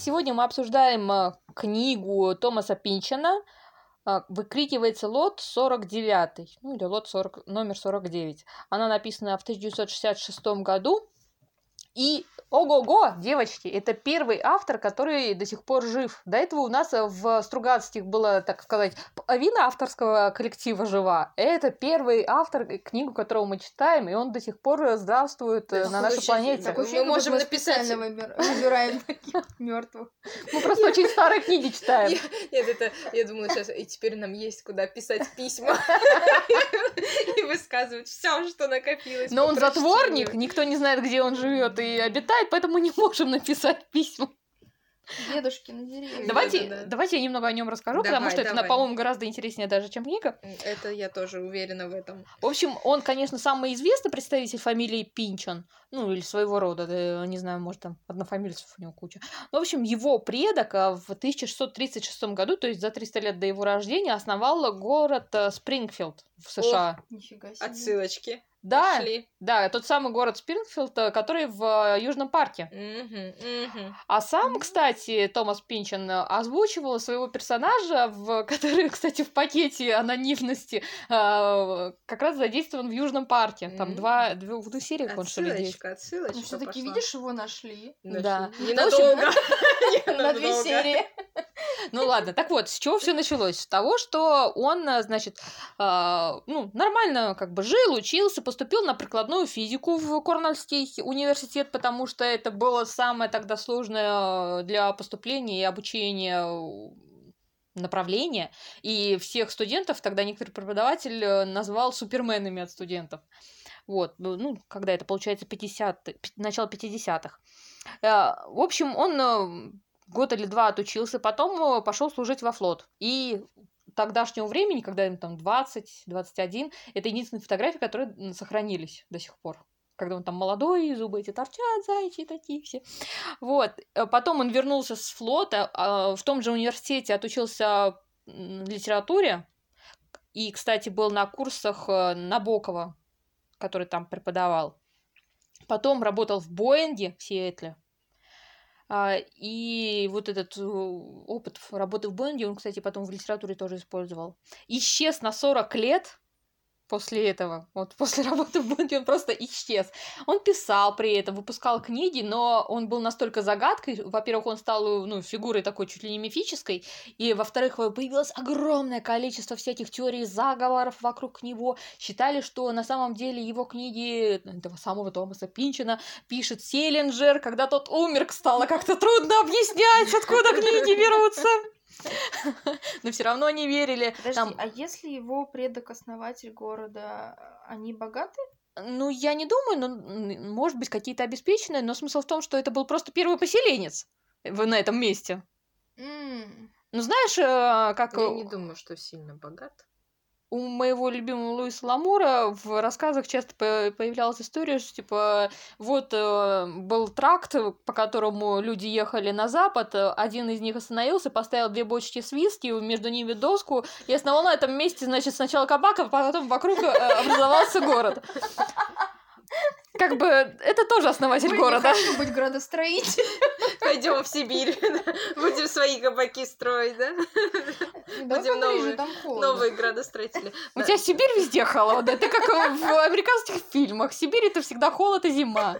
Сегодня мы обсуждаем книгу Томаса Пинчона «Выкрикивается лот 49», ну или лот 40, номер 49. Она написана в 1966 году. И ого-го, девочки, это первый автор, который до сих пор жив. До этого у нас в Стругацких было, так сказать, половина авторского коллектива жива. Это первый автор, книгу которого мы читаем, и он до сих пор здравствует на нашей планете. Мы можем написать, выбираем таких мертвых. Мы просто очень старые книги читаем. Нет, это, я думала, сейчас, и теперь нам есть куда писать письма и высказывать все, что накопилось. Но он затворник, никто не знает, где он живет и обитает, поэтому не можем написать письма. Дедушки на деревьях. Давайте я немного о нем расскажу, потому что это, по-моему, гораздо интереснее даже, чем книга. Это я тоже уверена в этом. В общем, он, конечно, самый известный представитель фамилии Пинчон, ну, или своего рода, да, не знаю, может, там однофамильцев у него куча. Но, в общем, его предок в 1636 году, то есть за 300 лет до его рождения, основал город Спрингфилд в США. О, нифига себе. Отсылочки. Да, да, тот самый город Спрингфилд, который в Южном парке. А сам, кстати, Томас Пинчон озвучивал своего персонажа, который, кстати, в пакете анонимности как раз задействован в Южном парке. Там двух сериях он что ли действует. Отсылочка, ну, все-таки, видишь, его нашли. Да. Ненадолго. На 2 серии. Ну ладно, так вот, с чего все началось? С того, что он, значит, нормально как бы жил, учился, поступил на прикладную физику в Корнеллский университет, потому что это было самое тогда сложное для поступления и обучения направление, и всех студентов тогда некоторый преподаватель назвал суперменами от студентов. Вот, ну, когда это получается, начало 50-х. В общем, он год или 2 отучился, потом пошел служить во флот. И тогдашнего времени, когда им там 20-21, это единственные фотографии, которые сохранились до сих пор. Когда он там молодой, зубы эти торчат, зайчи такие все. Вот. Потом он вернулся с флота, в том же университете отучился литературе. И, кстати, был на курсах Набокова, который там преподавал. Потом работал в Боинге в Сиэтле. И вот этот опыт работы в Боинге он, кстати, потом в литературе тоже использовал. Исчез на 40 лет после этого. Вот после работы в Боинге он просто исчез. Он писал при этом, выпускал книги, но он был настолько загадкой. Во-первых, он стал фигурой такой чуть ли не мифической. И, во-вторых, появилось огромное количество всяких теорий заговоров вокруг него. Считали, что на самом деле его книги этого самого Томаса Пинчона пишет Сейлинджер. Когда тот умер, стало как-то трудно объяснять, откуда книги берутся. Но все равно не верили. Подожди, а если его предок-основатель города, они богаты? Ну, я не думаю, но, может быть, какие-то обеспеченные, но смысл в том, что это был просто первый поселенец на этом месте. Ну, знаешь, как... Я не думаю, что сильно богат. У моего любимого Луиса Ламура в рассказах часто появлялась история, что, типа, вот был тракт, по которому люди ехали на запад, один из них остановился, поставил 2 бочки с виски, между ними доску, и основал на этом месте, значит, сначала кабак, а потом вокруг образовался город. Как бы это тоже основатель города. Мы не хотим быть градостроителем. Пойдем в Сибирь, будем свои кабаки строить, да? Будем новые градостроители. У тебя Сибирь везде холодная. Ты как в американских фильмах. Сибирь — это всегда холод и зима.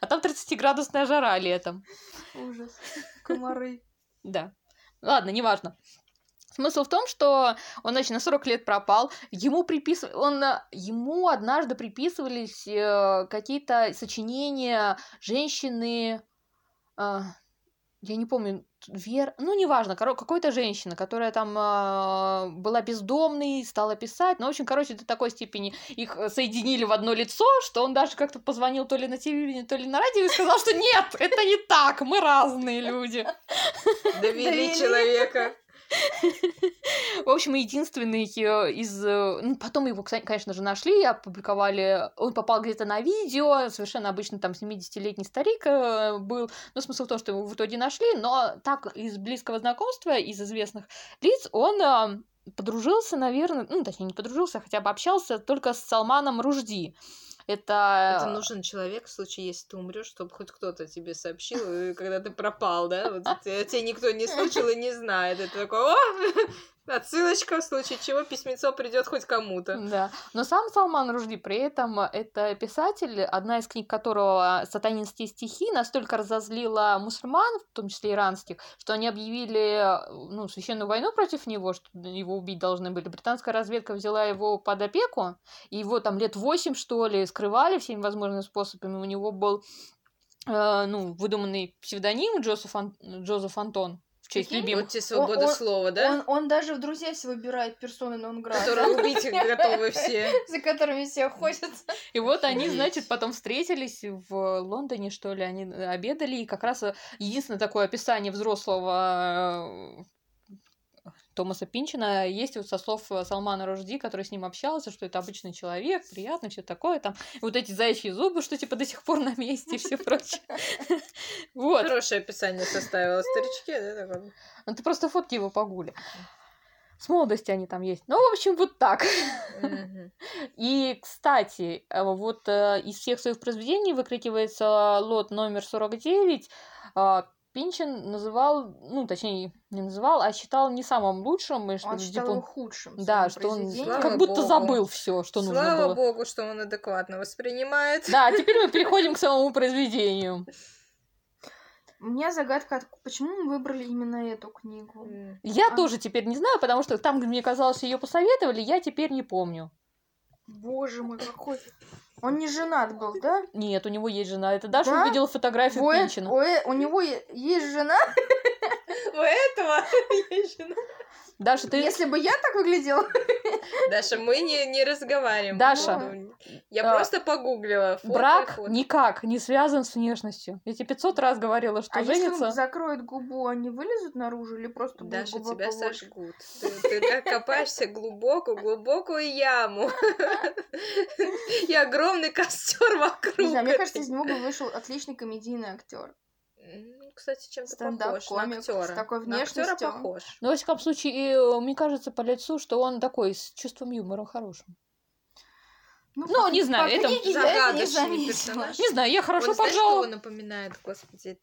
А там 30-градусная жара летом. Ужас. Комары. Да. Ладно, неважно. Смысл в том, что он, значит, на 40 лет пропал, ему однажды приписывались какие-то сочинения женщины, я не помню, неважно, какой-то женщина, которая там была бездомной, стала писать, до такой степени их соединили в одно лицо, что он даже как-то позвонил то ли на телевидение, то ли на радио и сказал, что нет, это не так, мы разные люди. Довели человека. В общем, единственный из... Потом его, конечно же, нашли, опубликовали. Он попал где-то на видео. Совершенно обычно там 70-летний старик был. Но смысл в том, что его в итоге нашли. Но так, из близкого знакомства, из известных лиц, он подружился, наверное... Ну, точнее, не подружился, хотя бы общался только с Салманом Ружди. Это нужен человек в случае, если ты умрешь, чтобы хоть кто-то тебе сообщил, когда ты пропал, да? Вот тебя никто не слышал и не знает. Это такое... Отсылочка, в случае чего письмецо придет хоть кому-то. Да. Но сам Салман Рушди при этом это писатель, одна из книг которого «Сатанинские стихи» настолько разозлила мусульман, в том числе иранских, что они объявили священную войну против него, что его убить должны были. Британская разведка взяла его под опеку, и его там 8 лет, что ли, скрывали всеми возможными способами. У него был выдуманный псевдоним Джозеф Антон. Честь любимых. Вот тебе свобода слова, да? Он даже в друзья себе выбирает персоны нон-грата. Которые убить их готовы все. За которыми все охотятся. И вот они, значит, потом встретились в Лондоне, что ли, они обедали, и как раз единственное такое описание взрослого Томаса Пинчона есть вот со слов Салмана Рушди, который с ним общался, что это обычный человек, приятно, все такое там. Вот эти заячьи зубы, что типа до сих пор на месте и все прочее. Хорошее описание составила старичке, да? Ну ты просто фотки его погули. С молодости они там есть. Ну, в общем, вот так. Mm-hmm. И, кстати, вот из всех своих произведений выкрикивается лот номер 49, Пинчон называл, считал не самым лучшим. И что он считал его худшим. Да, что он как будто забыл все, что нужно было. Слава богу, что он адекватно воспринимает. Да, теперь мы переходим к самому произведению. У меня загадка, почему мы выбрали именно эту книгу. Я тоже теперь не знаю, потому что там, где мне казалось, ее посоветовали, я теперь не помню. Боже мой, какой... Он не женат был, да? Нет, у него есть жена. Это Даша увидела фотографию Пинчона. У него есть жена? У этого есть жена? Даша, ты... Если бы я так выглядела... Даша, мы не разговариваем. Даша... Я просто погуглила. Брак никак не связан с внешностью. Я тебе 500 раз говорила, что женится... А если он закроет губу, они вылезут наружу или просто будут Даша, тебя повыше? Сожгут. Ты копаешься глубокую яму. И огромный костер вокруг. Не знаю, мне кажется, из него бы вышел отличный комедийный актер. Кстати, чем-то похож на актера. С такой внешностью. На актера похож. Но, во всяком случае, мне кажется по лицу, что он такой с чувством юмора хорошим. Не знаю, это загадочный персонаж. Не знаю, я хорошо поджала. Что он напоминает, господи,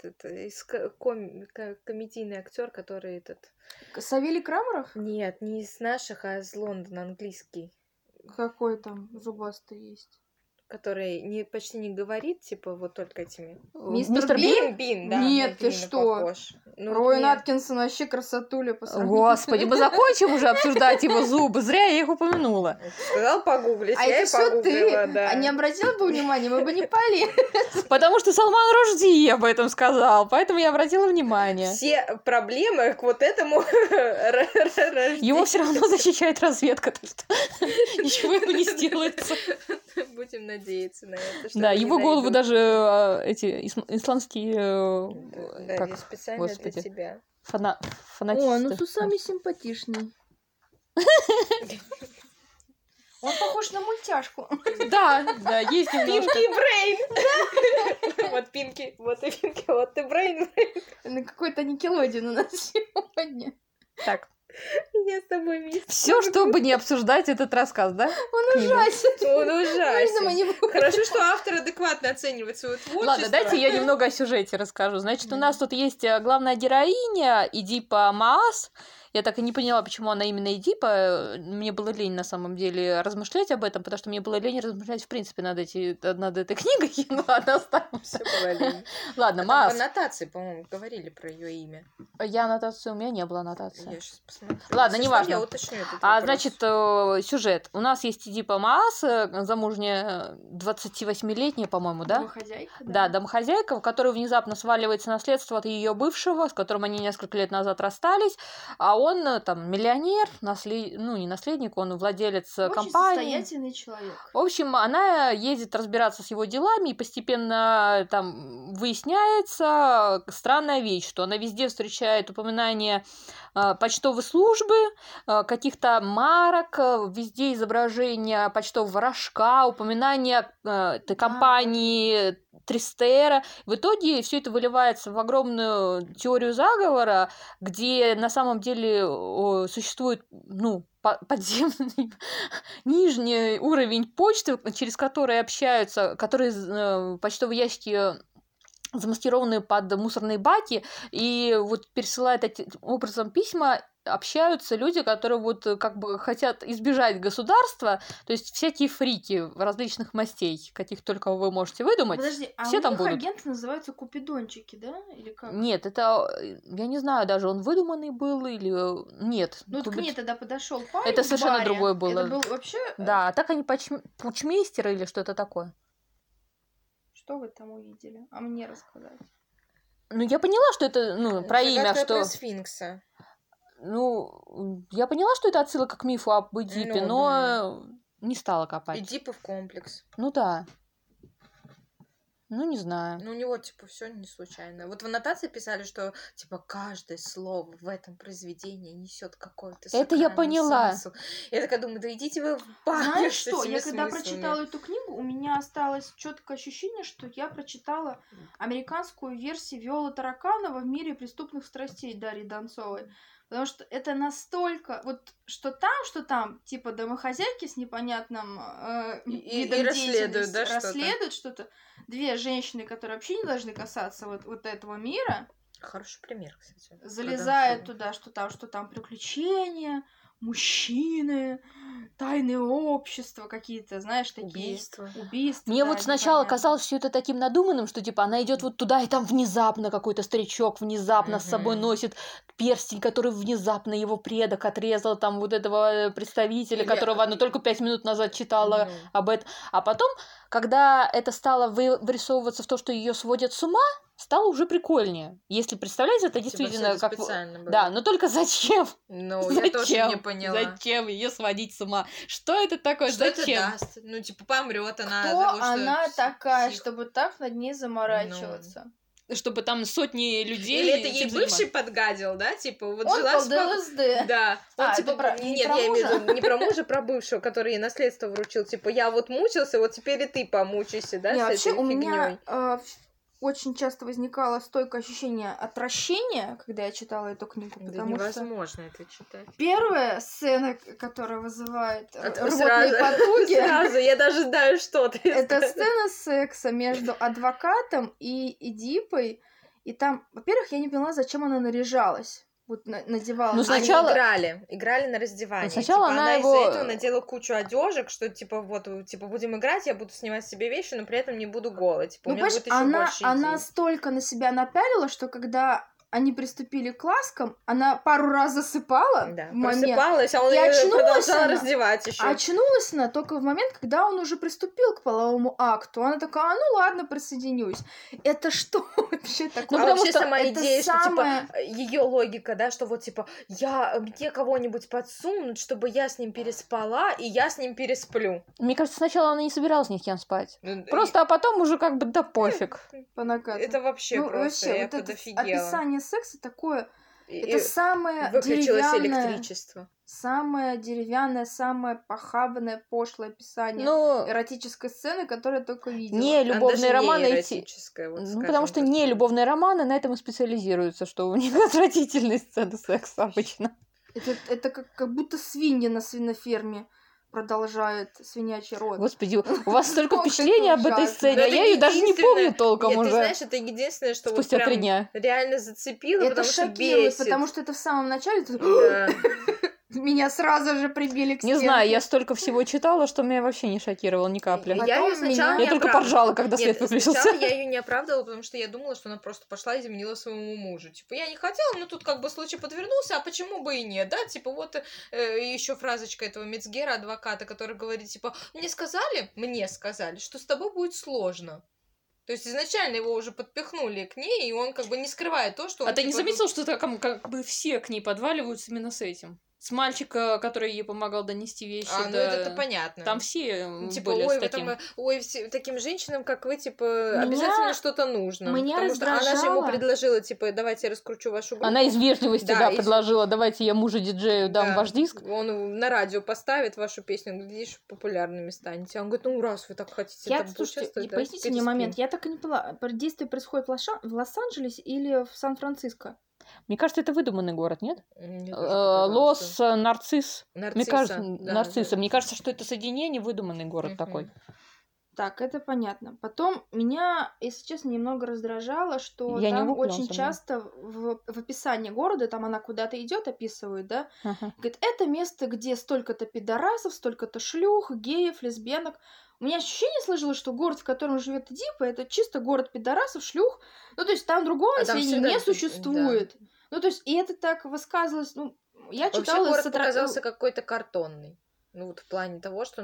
комедийный актер, который этот... Савелий Крамеров? Нет, не из наших, а из Лондона, английский. Какой там зубастый есть? Который почти не говорит, типа, вот только этими... Мистер Бин? Да, нет, ты что? Похож. Рой Аткинсон вообще красотуля по сравнению. Господи, мы закончим уже обсуждать его зубы. Зря я их упомянула. Сказал погуглить, я и погуглила. А да. Не обратила бы внимания, мы бы не пали. Потому что Салман Рушди об этом сказал, поэтому я обратила внимание. Все проблемы к вот этому Рождению. Его все равно защищает разведка, так что ничего ему не сделается. Будем надеяться на это. Да, его голову даже эти исламские... Да, специально для тебя. Фанатисты. О, с усами симпатичный. Он похож на мультяшку. Да, есть немножко. Пинки и Брейн. Вот Пинки, вот и Пинки, вот и Брейн. На какой-то Никелодеон у нас сегодня. Так. Я с тобой вместе. Все, чтобы не обсуждать этот рассказ, да? Он ужасен. Хорошо, что автор адекватно оценивает свое творчество. Ладно, дайте я немного о сюжете расскажу. Значит, у нас тут есть главная героиня Эдипа Маас. Я так и не поняла, почему она именно Эдипа. Мне было лень, на самом деле, размышлять об этом, потому что мне было лень размышлять, в принципе, над этой книгой. Ну, ладно, оставим. Всё было лень. Ладно, Маас. В аннотации, по-моему, говорили про ее имя. У меня не было аннотации. Я сейчас посмотрю. Ладно, неважно. Я уточню этот вопрос. Значит, сюжет. У нас есть Эдипа Маас, замужняя 28-летняя, по-моему, да? Домохозяйка. Да, домохозяйка, в которой внезапно сваливается наследство от ее бывшего, с которым они несколько лет назад расстались, а он там миллионер, не наследник, он владелец компании. Очень состоятельный человек. В общем, она ездит разбираться с его делами, и постепенно там выясняется странная вещь, что она везде встречает упоминания почтовой службы, каких-то марок, везде изображение почтового рожка, упоминания компании Тристера. В итоге все это выливается в огромную теорию заговора, где на самом деле существует, подземный нижний уровень почты, через который общаются, которые почтовые ящики замаскированные под мусорные баки, и вот пересылают таким образом письма, общаются люди, которые вот как бы хотят избежать государства, то есть всякие фрики различных мастей, каких только вы можете выдумать. Подожди, а все у там них будут. Агенты называются купидончики, да? Или как? Нет, это, я не знаю даже, он выдуманный был или... Нет. Ну, так нет, тогда подошел парень. Это совершенно другое было. Это был вообще... Да, так они пучмейстеры или что-то такое. Что вы там увидели? А мне рассказать? Ну, я поняла, что это, ну, про имя, что... Сфинкса. Ну, я поняла, что это отсылка к мифу об Эдипе, но не стала копать. Эдипов комплекс. Ну да. Ну, не знаю. Ну, у него, типа, все не случайно. Вот в аннотации писали, что, типа, каждое слово в этом произведении несет какой-то сакральный смысл. Это я поняла. Я такая думаю, да идите вы в баню. Знаешь что, я когда прочитала эту книгу, у меня осталось четкое ощущение, что я прочитала американскую версию Виолы Тараканова в «Мире преступных страстей» Дарьи Донцовой. Потому что это настолько... Вот что там, типа, домохозяйки с непонятным видом деятельности расследуют что-то. Две женщины, которые вообще не должны касаться вот этого мира. Хороший пример, кстати. Залезают туда, что там приключения, мужчины, тайные общества какие-то, знаешь, такие... Убийства. Мне вот сначала казалось все это таким надуманным, что, типа, она идет вот туда, и там внезапно какой-то старичок внезапно с собой носит перстень, который внезапно его предок отрезал, там, вот этого представителя, которого она только 5 минут назад читала об этом. А потом, когда это стало вырисовываться в то, что ее сводят с ума, стало уже прикольнее. Если представлять, это действительно как... Было. Да, но только зачем? Ну, я тоже не поняла. Зачем ее сводить с ума? Что это такое? Что зачем? Это даст? Ну, типа, помрет она. Кто она такая, чтобы так над ней заморачиваться? Чтобы там сотни людей... Или это ей бывший подгадил, да? Типа, вот он жила... ЛСД. Да. Он, типа, нет, я имею в виду не про мужа, про бывшего, который ей наследство вручил. Типа, я вот мучился, вот теперь и ты помучайся, да, с этой фигнёй. Очень часто возникало стойкое ощущение отвращения, когда я читала эту книгу, потому невозможно это читать. Первая сцена, которая вызывает рвотные потуги... Сразу, я даже знаю, что ты... Это сцена секса между адвокатом и Эдипой, и там, во-первых, я не поняла, зачем она наряжалась. Вот надевала. Ну, сначала... Они играли на раздевание. Ну, сначала типа, она его... из-за этого надела кучу одежек, что типа вот типа будем играть, я буду снимать себе вещи, но при этом не буду голой. Типа, ну, у меня будет ещё больше идей. Она столько на себя напялила, что когда они приступили к ласкам, она пару раз засыпала. Да, просыпалась, а он её продолжал раздевать еще. Очнулась она только в момент, когда он уже приступил к половому акту. Она такая, ну ладно, присоединюсь. Это что вообще такое? Ну, а вообще сама идея, что, типа, её логика, да, что вот, типа, мне кого-нибудь подсунут, чтобы я с ним переспала, и я с ним пересплю. Мне кажется, сначала она не собиралась ни с кем спать. Просто, а потом уже как бы да пофиг. Это вообще просто, я подофигела. Описание секса такое, это самое деревянное, самое похабное, пошлое описание эротической сцены, которую я только видела. Не любовные романы идти. Вот, ну, потому что не любовные романы на этом и специализируются, что у них отвратительные сцены секса обычно. Это как будто свиньи на свиноферме продолжают свинячий род. Господи, у вас столько впечатлений об этой сцене, а я ее даже не помню толком уже. Ты знаешь, это единственное, что вот прям реально зацепило, это шокирует, потому что это в самом начале... Меня сразу же прибили к стенке. Не знаю, я столько всего читала, что меня вообще не шокировало ни капли. Я только поржала, когда свет выключился. Сначала я ее не оправдывала, потому что я думала, что она просто пошла и изменила своему мужу. Типа, я не хотела, но тут как бы случай подвернулся, а почему бы и нет, да? Типа, вот еще фразочка этого Мецгера, адвоката, который говорит, типа, мне сказали, что с тобой будет сложно. То есть изначально его уже подпихнули к ней, и он как бы не скрывает то, что... А ты не заметила, что как бы все к ней подваливаются именно с этим? С мальчика, который ей помогал донести вещи. А, ну это-то понятно. Там все типа, были с таким... таким женщинам, как вы, типа, обязательно что-то нужно. Потому раздражало. Что она же ему предложила, типа, давайте я раскручу вашу группу. Она из вежливости, предложила, давайте я мужу-диджею дам ваш диск. Он на радио поставит вашу песню, глядишь, популярными станете. Он говорит, ну раз вы так хотите. Слушайте, поясните мне момент, я так и не поняла, действие происходит в Лос-Анджелесе или в Сан-Франциско? Мне кажется, это выдуманный город, нет? Лос Нарцисс. Мне кажется, что это соединение, выдуманный город такой. Так, это понятно. Потом меня, если честно, немного раздражало, что там очень часто в описании города, там она куда-то идет, описывает, да, говорит, это место, где столько-то пидорасов, столько-то шлюх, геев, лесбиянок. У меня ощущение сложилось, что город, в котором живет Эдипа, это чисто город пидорасов, шлюх. Ну, то есть там другого населения не существует. Да. Ну, то есть, и это так высказывалось. Ну, я читала... Вообще город оказался какой-то картонный. Ну, вот в плане того, что...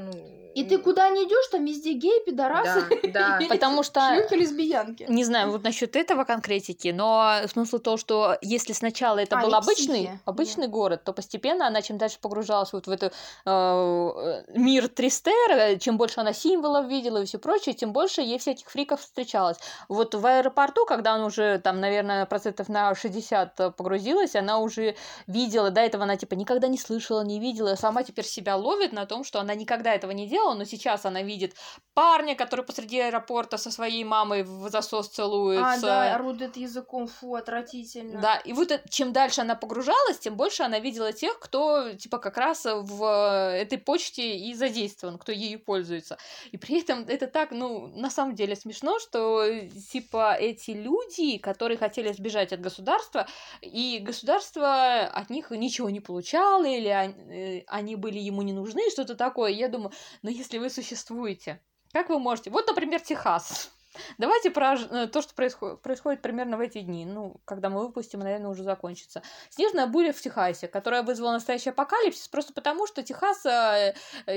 И ты куда не идешь, там везде геи, пидорасы, шлюхи, лесбиянки. Не знаю, вот насчет этого конкретики, но смысл того, что если сначала это был обычный город, то постепенно она чем дальше погружалась вот в этот мир Тристера, чем больше она символов видела и все прочее, тем больше ей всяких фриков встречалось. Вот в аэропорту, когда она уже, там, наверное, 60% погрузилась, она уже видела, до этого она, типа, никогда не слышала, не видела, сама теперь себя ловит на том, что она никогда этого не делала, но сейчас она видит парня, который посреди аэропорта со своей мамой в засос целуется. А, да, орудует языком, фу, отвратительно. Да, и вот чем дальше она погружалась, тем больше она видела тех, кто, типа, как раз в этой почте и задействован, кто ею пользуется. И при этом это так, ну, на самом деле смешно, что, типа, эти люди, которые хотели сбежать от государства, и государство от них ничего не получало, или они были ему не нужны, что-то такое. Я думаю, но если вы существуете, как вы можете... Вот, например, Техас. Давайте про то, что происходит примерно в эти дни. Ну, когда мы выпустим, наверное, уже закончится. Снежная буря в Техасе, которая вызвала настоящий апокалипсис, просто потому, что Техас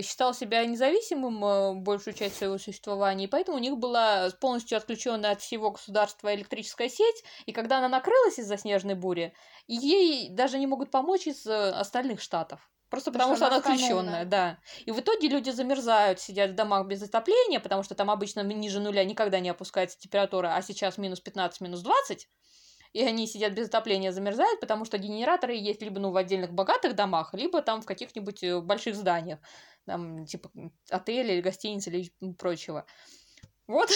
считал себя независимым большую часть своего существования, и поэтому у них была полностью отключена от всего государства электрическая сеть, и когда она накрылась из-за снежной бури, ей даже не могут помочь из остальных штатов. Просто потому что она отключенная, да. И в итоге люди замерзают, сидят в домах без отопления, потому что там обычно ниже нуля никогда не опускается температура, а сейчас минус 15, минус 20. И они сидят без отопления, замерзают, потому что генераторы есть либо в отдельных богатых домах, либо там в каких-нибудь больших зданиях, там, типа отеля или гостиницы или прочего. Вот,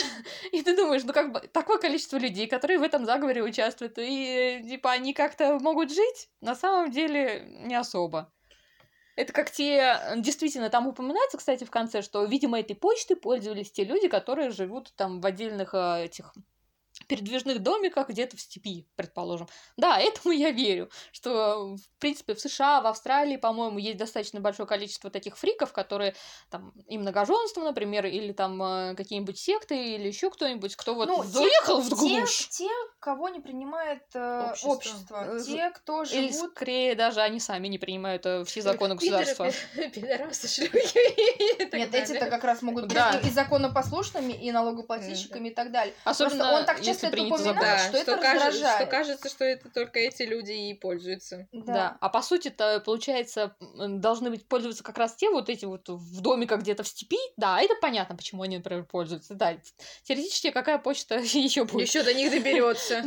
и ты думаешь, ну как бы такое количество людей, которые в этом заговоре участвуют, и типа они как-то могут жить, на самом деле не особо. Это как те... Действительно, там упоминается, кстати, в конце, что, видимо, этой почтой пользовались те люди, которые живут там в отдельных этих передвижных домиках где-то в степи, предположим. Да, этому я верю, что, в принципе, в США, в Австралии, по-моему, есть достаточно большое количество таких фриков, которые там и многоженство, например, или там какие-нибудь секты, или еще кто-нибудь, кто вот заехал в глушь. Те, кого не принимает общество. Те, кто живут... Или скорее даже они сами не принимают все законы государства. Пидорасы, шлюхи. Нет, эти-то как раз могут быть и законопослушными, и налогоплательщиками, и так далее. Особенно он так часто это упоминает, что это раздражает. Что кажется, что это только эти люди и пользуются. Да. А по сути-то, получается, должны быть пользоваться как раз те вот эти вот в домиках где-то в степи. Да, это понятно, почему они, например, пользуются. Да, теоретически какая почта еще будет. Еще до них доберется.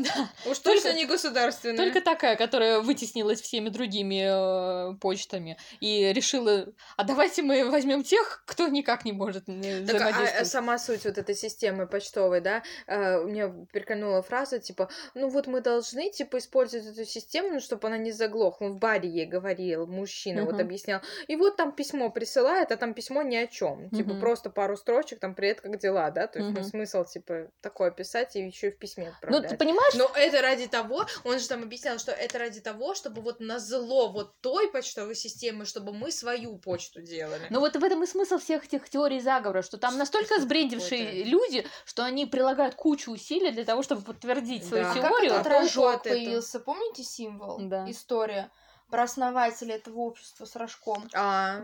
Уж точно не государственная. Только такая, которая вытеснилась всеми другими почтами и решила, а давайте мы возьмем тех, кто никак не может взаимодействовать. А сама суть вот этой системы почтовой, да, у меня прикольнула фраза, типа, ну вот мы должны, типа, использовать эту систему, чтобы она не заглохла. Он в баре ей говорил, мужчина вот объяснял. И вот там письмо присылает, а там письмо ни о чем. Типа, просто пару строчек, там, привет, как дела, да? То есть, ну, смысл, типа, такое писать и еще и в письме отправлять. Ну, ты понимаешь? Но это ради того, он же там объяснял, что это ради того, чтобы вот назло вот той почтовой системы, чтобы мы свою почту делали. Ну, вот в этом и смысл всех этих теорий заговора, что там настолько сбрендившие люди, что они прилагают кучу усилия для того, чтобы подтвердить свою теорию. А как этот рожок появился? Помните символ? Да. История про основателя этого общества с рожком.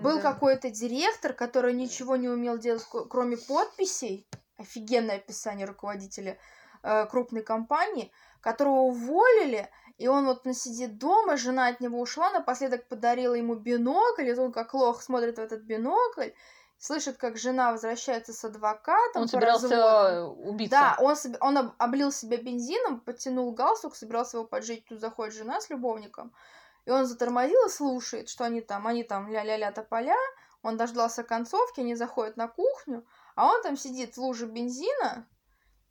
Был какой-то директор, который ничего не умел делать, кроме подписей. Офигенное описание руководителя крупной компании, которого уволили, и он вот сидит дома, жена от него ушла, напоследок подарила ему бинокль, и он как лох смотрит в этот бинокль, слышит, как жена возвращается с адвокатом. Он собирался убиться. Да, он облил себя бензином, подтянул галстук, собирался его поджечь. Тут заходит жена с любовником. И он затормозил и слушает, что они там ля-ля-ля тополя. Он дождался концовки, они заходят на кухню, а он там сидит в луже бензина,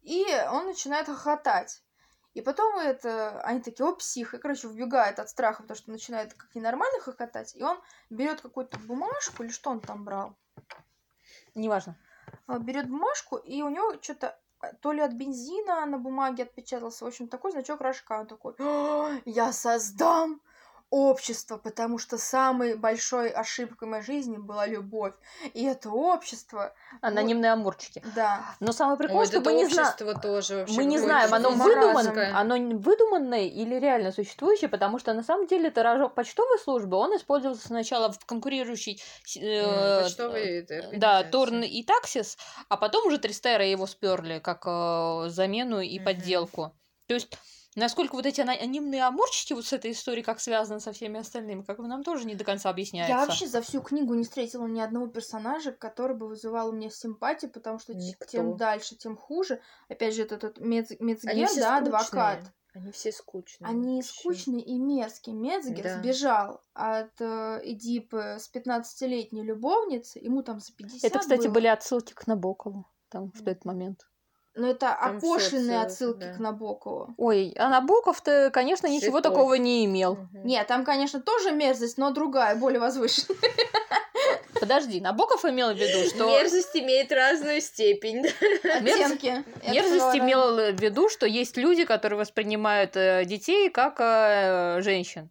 и он начинает хохотать. И потом это, они такие, о, псих, и, короче, убегает от страха, потому что начинает как ненормально хохотать, и он берет какую-то бумажку, или что он там брал? Неважно. Берет бумажку, и у него что-то то ли от бензина на бумаге отпечатался, в общем, такой значок рожка, он такой, я создам общество, потому что самой большой ошибкой моей жизни была любовь. И это общество... Анонимные амурчики. Да. Но самое прикольное, что мы не знаем... Мы не знаем, оно выдуманное или реально существующее, потому что на самом деле это рожок почтовой службы, он использовался сначала в конкурирующей... почтовой организации. Да, Торн и Таксис, а потом уже Тристера его сперли как замену и подделку. То есть... Насколько вот эти анонимные амурчики вот с этой историей, как связаны со всеми остальными, как бы нам тоже не до конца объясняется. Я вообще за всю книгу не встретила ни одного персонажа, который бы вызывал у меня симпатию, потому что тем дальше, тем хуже. Опять же, этот Мецгер, да, адвокат. Они все скучные. Они скучные и мерзкие. Мецгер сбежал от Эдипа с 15-летней любовницей, ему там за 50 было. Это, кстати, были отсылки к Набокову там в тот момент. Но это там опошленные отсылки к Набокову. Ой, а Набоков-то, конечно, ничего такого не имел. Угу. Нет, там, конечно, тоже мерзость, но другая, более возвышенная. Подожди, Набоков имел в виду, что... Мерзость имеет разную степень. Оттенки. Мерзость имела в виду, что есть люди, которые воспринимают детей как женщин.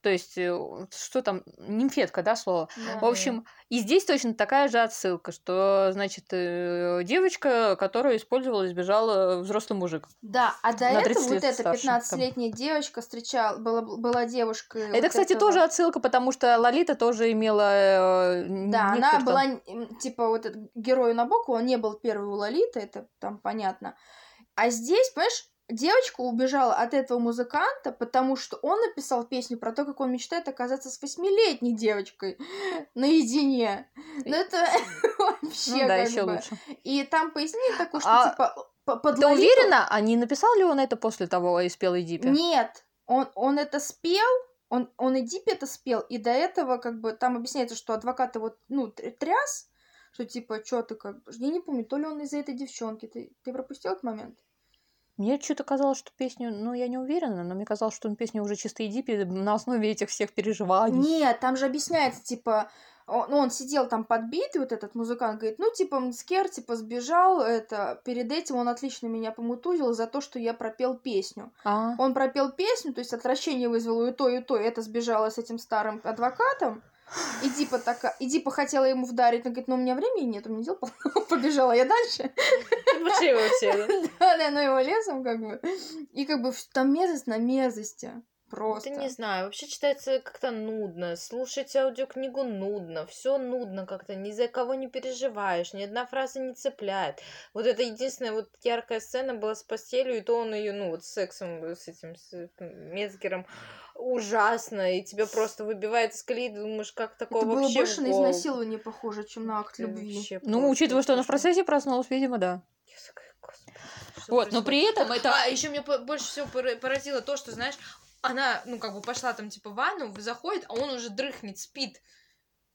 То есть, что там, нимфетка, да, слово? Да. В общем, и здесь точно такая же отсылка, что, значит, девочка, которую использовал и сбежал взрослый мужик. Да, а до этого вот эта 15-летняя девочка была девушкой... Это, вот кстати, этого... тоже отсылка, потому что Лолита тоже имела... Да, она была, типа, вот герою Набокова, он не был первый у Лолиты, это там понятно. А здесь, понимаешь... Девочка убежала от этого музыканта, потому что он написал песню про то, как он мечтает оказаться с 8-летней девочкой наедине. Но это вообще... Да, еще лучше. И там пояснили такое, что типа... Ты уверена, а не написал ли он это после того, и спел Эдипе? Нет, он это спел... Он Эдипе это спел, и до этого как бы там объясняется, что адвокат его, ну, тряс, что типа, что ты как... Я не помню, то ли он из-за этой девчонки. Ты пропустил этот момент? Мне что-то казалось, что песню... Ну, я не уверена, но мне казалось, что он песню уже чисто Эдипе на основе этих всех переживаний. Нет, там же объясняется, типа... Он сидел там подбитый, вот этот музыкант, говорит, ну, типа, Мцкер, типа, сбежал, это... Перед этим он отлично меня помутузил за то, что я пропел песню. А-а-а. Он пропел песню, то есть отвращение вызвало и то, и то. И это сбежало с этим старым адвокатом. Эдипа такая... Эдипа хотела ему вдарить, но говорит, ну, у меня времени нет, у меня дел побежала, я дальше. Вообще его все, да? Да, но его лесом как бы. И как бы там мерзость на мерзости. Просто. Да не знаю, вообще читается как-то нудно, слушать аудиокнигу нудно, все нудно как-то, ни за кого не переживаешь, ни одна фраза не цепляет. Вот это единственная вот яркая сцена была с постелью, и то он ее, ну, вот с сексом, с этим, с Мецгером, ужасно, и тебя просто выбивает из колеи, думаешь, как такого вообще... Это было вообще больше на изнасилование похоже, чем на акт любви. Ну, учитывая, что она в процессе проснулась, видимо, да. Я такая, господи. Вот, но при этом это... А еще меня больше всего поразило то, что, знаешь... Она, ну, как бы пошла там, типа, в ванну, заходит, а он уже дрыхнет, спит.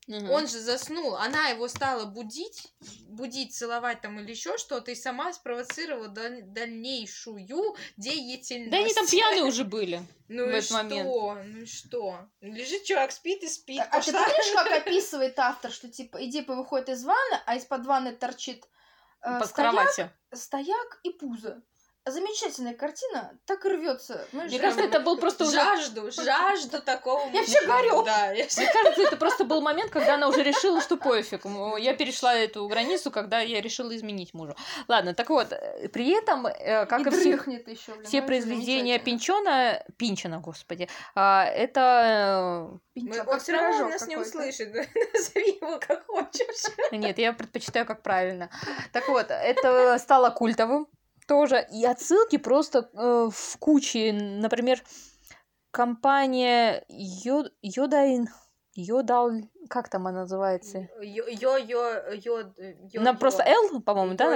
Угу. Он же заснул. Она его стала будить, целовать там или еще что-то, и сама спровоцировала дальнейшую деятельность. Да они там пьяные уже были. Ну и что? Ну и что? Лежит чувак, спит и спит. А ты понимаешь, как описывает автор, что, типа, Эдипа выходит из ванны, а из-под ванны торчит стояк и пузо. Замечательная картина, так и рвется. Мне кажется, это был просто уже... Жажду такого... Я вообще горю! Да, мне кажется, это просто был момент, когда она уже решила, что пофиг. Я перешла эту границу, когда я решила изменить мужу. Ладно, так вот, при этом, как и все произведения Пинчона, это... Он все равно нас не услышит. Назови его как хочешь. Нет, я предпочитаю как правильно. Так вот, это стало культовым. Тоже. И отсылки просто в куче. Например, компания Йодайн... Как там она называется? Она просто Л, по-моему, да?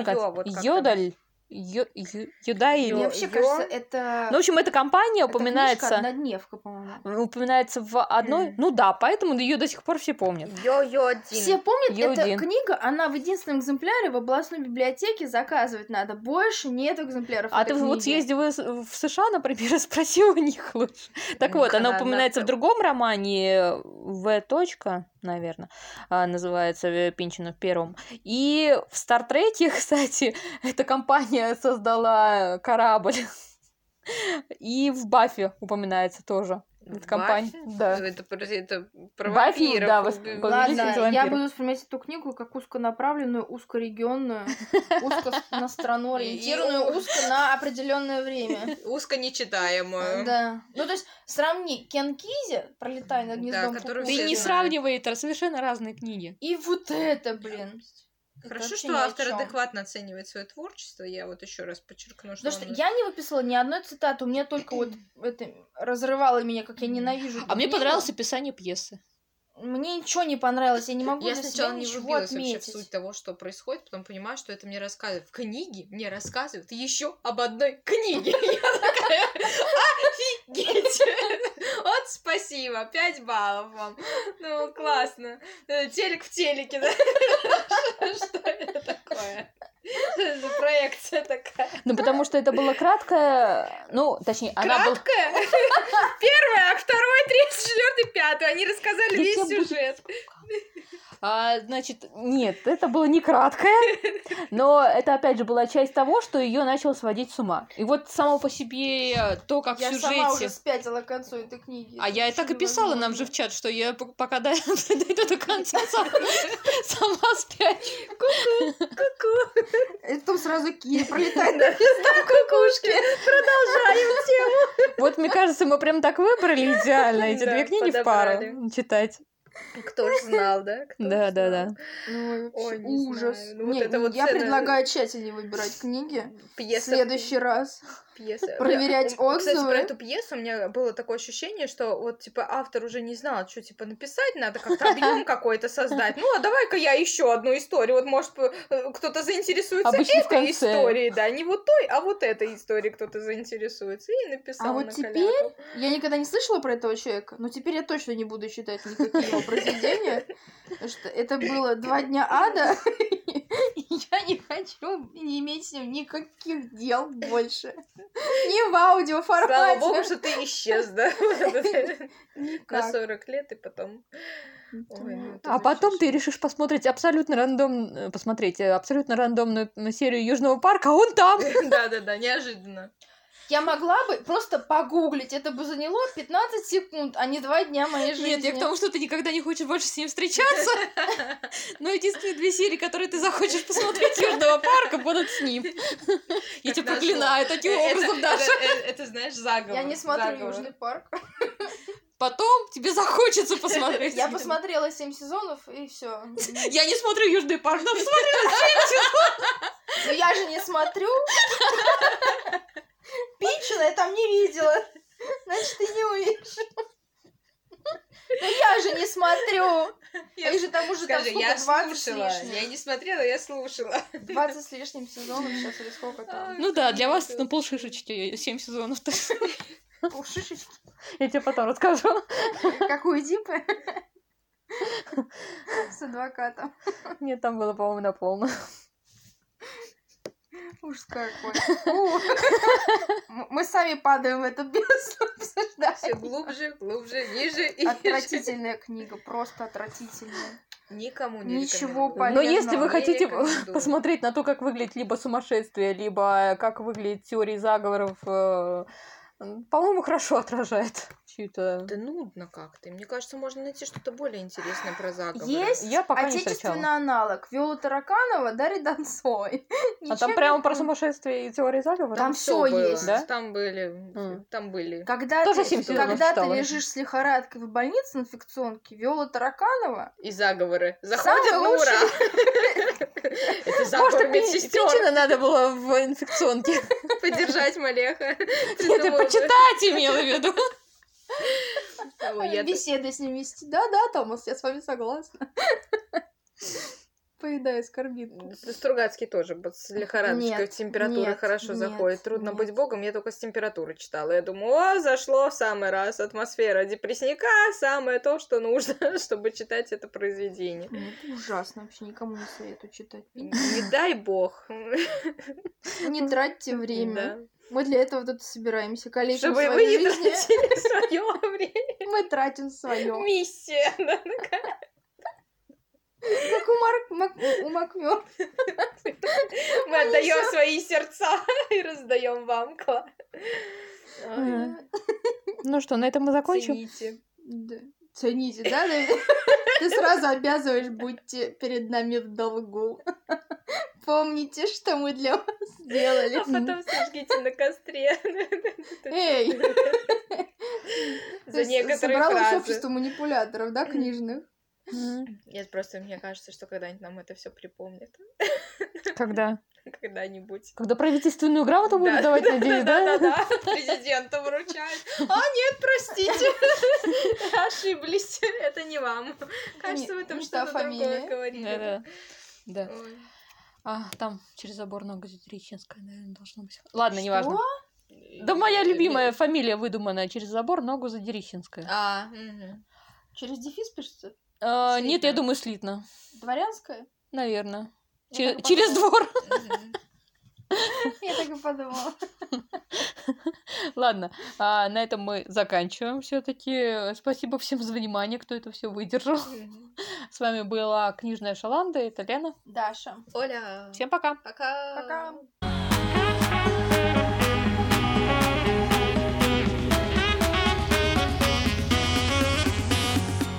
Йодаль. Йодайн. Мне вообще кажется, это... Ну, в общем, эта компания упоминается... Это книжка «Однодневка», по-моему. Упоминается в одной... Ну да, поэтому ее до сих пор все помнят. Йодин. Все помнят, эта книга, она в единственном экземпляре в областной библиотеке, заказывать надо. Больше нет экземпляров этой книги. А ты вот съездила в США, например, и спросила у них лучше. Так вот, она упоминается в другом романе «В. Точка», наверное, называется, Пинчона в первом. И в «Стартреке», кстати, эта компания создала корабль. И в «Баффи» упоминается тоже. Эта компания. Да. Это про вампиров. Да, ладно, я буду вспоминать эту книгу как узконаправленную, узкорегионную, узко на страну ориентированную, узко на определенное время. Узко нечитаемую. Да. Ну, то есть, сравни Кен Кизи, «Пролетая над гнездом кукушки». Ты не сравнивай, это совершенно разные книги. И вот это, блин. Хорошо, что автор адекватно оценивает свое творчество. Я вот еще раз подчеркну, что... Потому что я не выписала ни одной цитаты. У меня только вот это разрывало меня, как я ненавижу. А мне понравилось описание пьесы. Мне ничего не понравилось, я не могу для себя ничего отметить. Я сначала не влюбилась вообще в суть того, что происходит, потом понимаю, что это мне рассказывают. В книге мне рассказывают еще об одной книге. Я такая, офигеть! Вот спасибо, 5 баллов вам. Ну, классно. Телек в телеке, да? Что это такое? Что это за проекция такая? Ну, потому что это было краткое... Ну, точнее, она была... Краткое? Первое, а второе, третье, четвертое, пятое. Они рассказали весь сюжет. Значит, нет, это было не краткое, но это, опять же, была часть того, что ее начало сводить с ума. И вот само по себе то, как в сюжете... Я сама уже спятила к концу этой книги. А я так и писала нам же в чат, что я пока дойду до конца, сама спячу. Ку-ку, ку-ку. И потом сразу Кири пролетает на местах кукушки. Продолжаем тему. Вот, мне кажется, мы прям так выбрали идеально эти две книги в пару читать. Кто ж знал, да? Да. Ну, ой, ужас. Я предлагаю тщательнее выбирать книги в следующий раз. Проверять отзывы. Кстати, про эту пьесу у меня было такое ощущение, что вот, типа, автор уже не знал, что, типа, написать, надо как-то объем какой-то создать. Ну, а давай-ка я еще одну историю. Вот, может, кто-то заинтересуется этой историей, да, не вот той, а вот этой историей кто-то заинтересуется. И написал на вот теперь, я никогда не слышала про этого человека, но теперь я точно не буду читать никакие его произведения, потому что это было 2 дня ада, и я не хочу не иметь с ним никаких дел больше. Не в аудиоформате. Слава богу, что ты исчез, да? На 40 лет и потом... А потом ты решишь посмотреть абсолютно рандомную серию Южного парка, а он там! Да, неожиданно. Я могла бы просто погуглить, это бы заняло 15 секунд, а не 2 дня моей жизни. Нет, я к тому, что ты никогда не хочешь больше с ним встречаться, но единственные 2 серии, которые ты захочешь посмотреть Южного парка, будут с ним. Я тебя проклинаю таким образом, Даша. Это, знаешь, заговор. Я не смотрю Южный парк. Потом тебе захочется посмотреть. Я посмотрела 7 сезонов, и все. Я не смотрю Южный парк, но посмотрела 7 сезонов. Но я же не смотрю. Пинчона я там не видела. Значит, ты не увидишь. Но я же не смотрю. Их же там уже скажи, там сколько, 20 слушала, с лишним. Я не смотрела, я слушала. 20 с лишним сезонов сейчас или сколько там. Ну да, для вас на полшишечки 7 сезонов. Полшишечки? Я тебе потом расскажу. Как у Эдипа? С адвокатом. Нет, там было, по-моему, на полную. Ужас какой. Мы сами падаем в эту бездну, обсуждаем. Все глубже, глубже, ниже и ниже. Отвратительная книга, просто отвратительная. Никому не ничего полезного. Но если вы хотите посмотреть на то, как выглядит либо сумасшествие, либо как выглядит теория заговоров, по-моему, хорошо отражает чью-то... Да нудно как-то. Мне кажется, можно найти что-то более интересное про заговоры. Есть я пока отечественный аналог. Виола Тараканова, Дарья Донцовой. А там прямо про сумасшествие и теории заговора? Там все есть. Да? Там были. Когда ты лежишь с лихорадкой в больнице на инфекционке, Виола Тараканова... И заговоры. Заходит, ну ура! Это заговор медсестёр. Пинчона надо было в инфекционке. Поддержать Малеха. Это почитать имела в виду. Беседы с ним вести. Да, Томас, я с вами согласна. поедаю скорбинку. Стругацкие тоже с лихорадочкой в температуру хорошо заходит. Трудно быть богом, я только с температуры читала. Я думаю, о, зашло в самый раз. Атмосфера депресняка, самое то, что нужно, чтобы читать это произведение. Это ужасно, вообще никому не советую читать. Не дай бог. Не тратьте время. Мы для этого тут собираемся, калечим свою жизнь. Чтобы вы не тратили свое время. Мы тратим свое. Миссия, да, такая. Как у Макмёрфи. Мы отдаем свои сердца и раздаем вам. Ну что, на этом мы закончим? Цените, да? Ты сразу обязываешь, будьте перед нами в долгу. Помните, что мы для вас сделали. А потом сожгите на костре. Эй! За некоторые фразы. Собралось общество манипуляторов, да, книжных? Нет, просто мне кажется, что когда-нибудь нам это все припомнят. Когда? Когда-нибудь. Когда правительственную грамоту будут давать, надеюсь, да? Да-да-да, президенту вручают. А, нет, простите, ошиблись, это не вам. Кажется, вы там что-то другое говорили. Да. А, там через забор нога Зитричинская, наверное, должно быть. Ладно, неважно. Да моя любимая фамилия выдуманная, через забор ногу Зитричинская. А, через дефис пишется? Нет, я думаю, слитно. Дворянская? Наверное. Через двор. Я так и подумала. Ладно, на этом мы заканчиваем все-таки. Спасибо всем за внимание, кто это все выдержал. С вами была Книжная Шаланда, это Лена. Даша. Оля. Всем пока. Пока. Пока.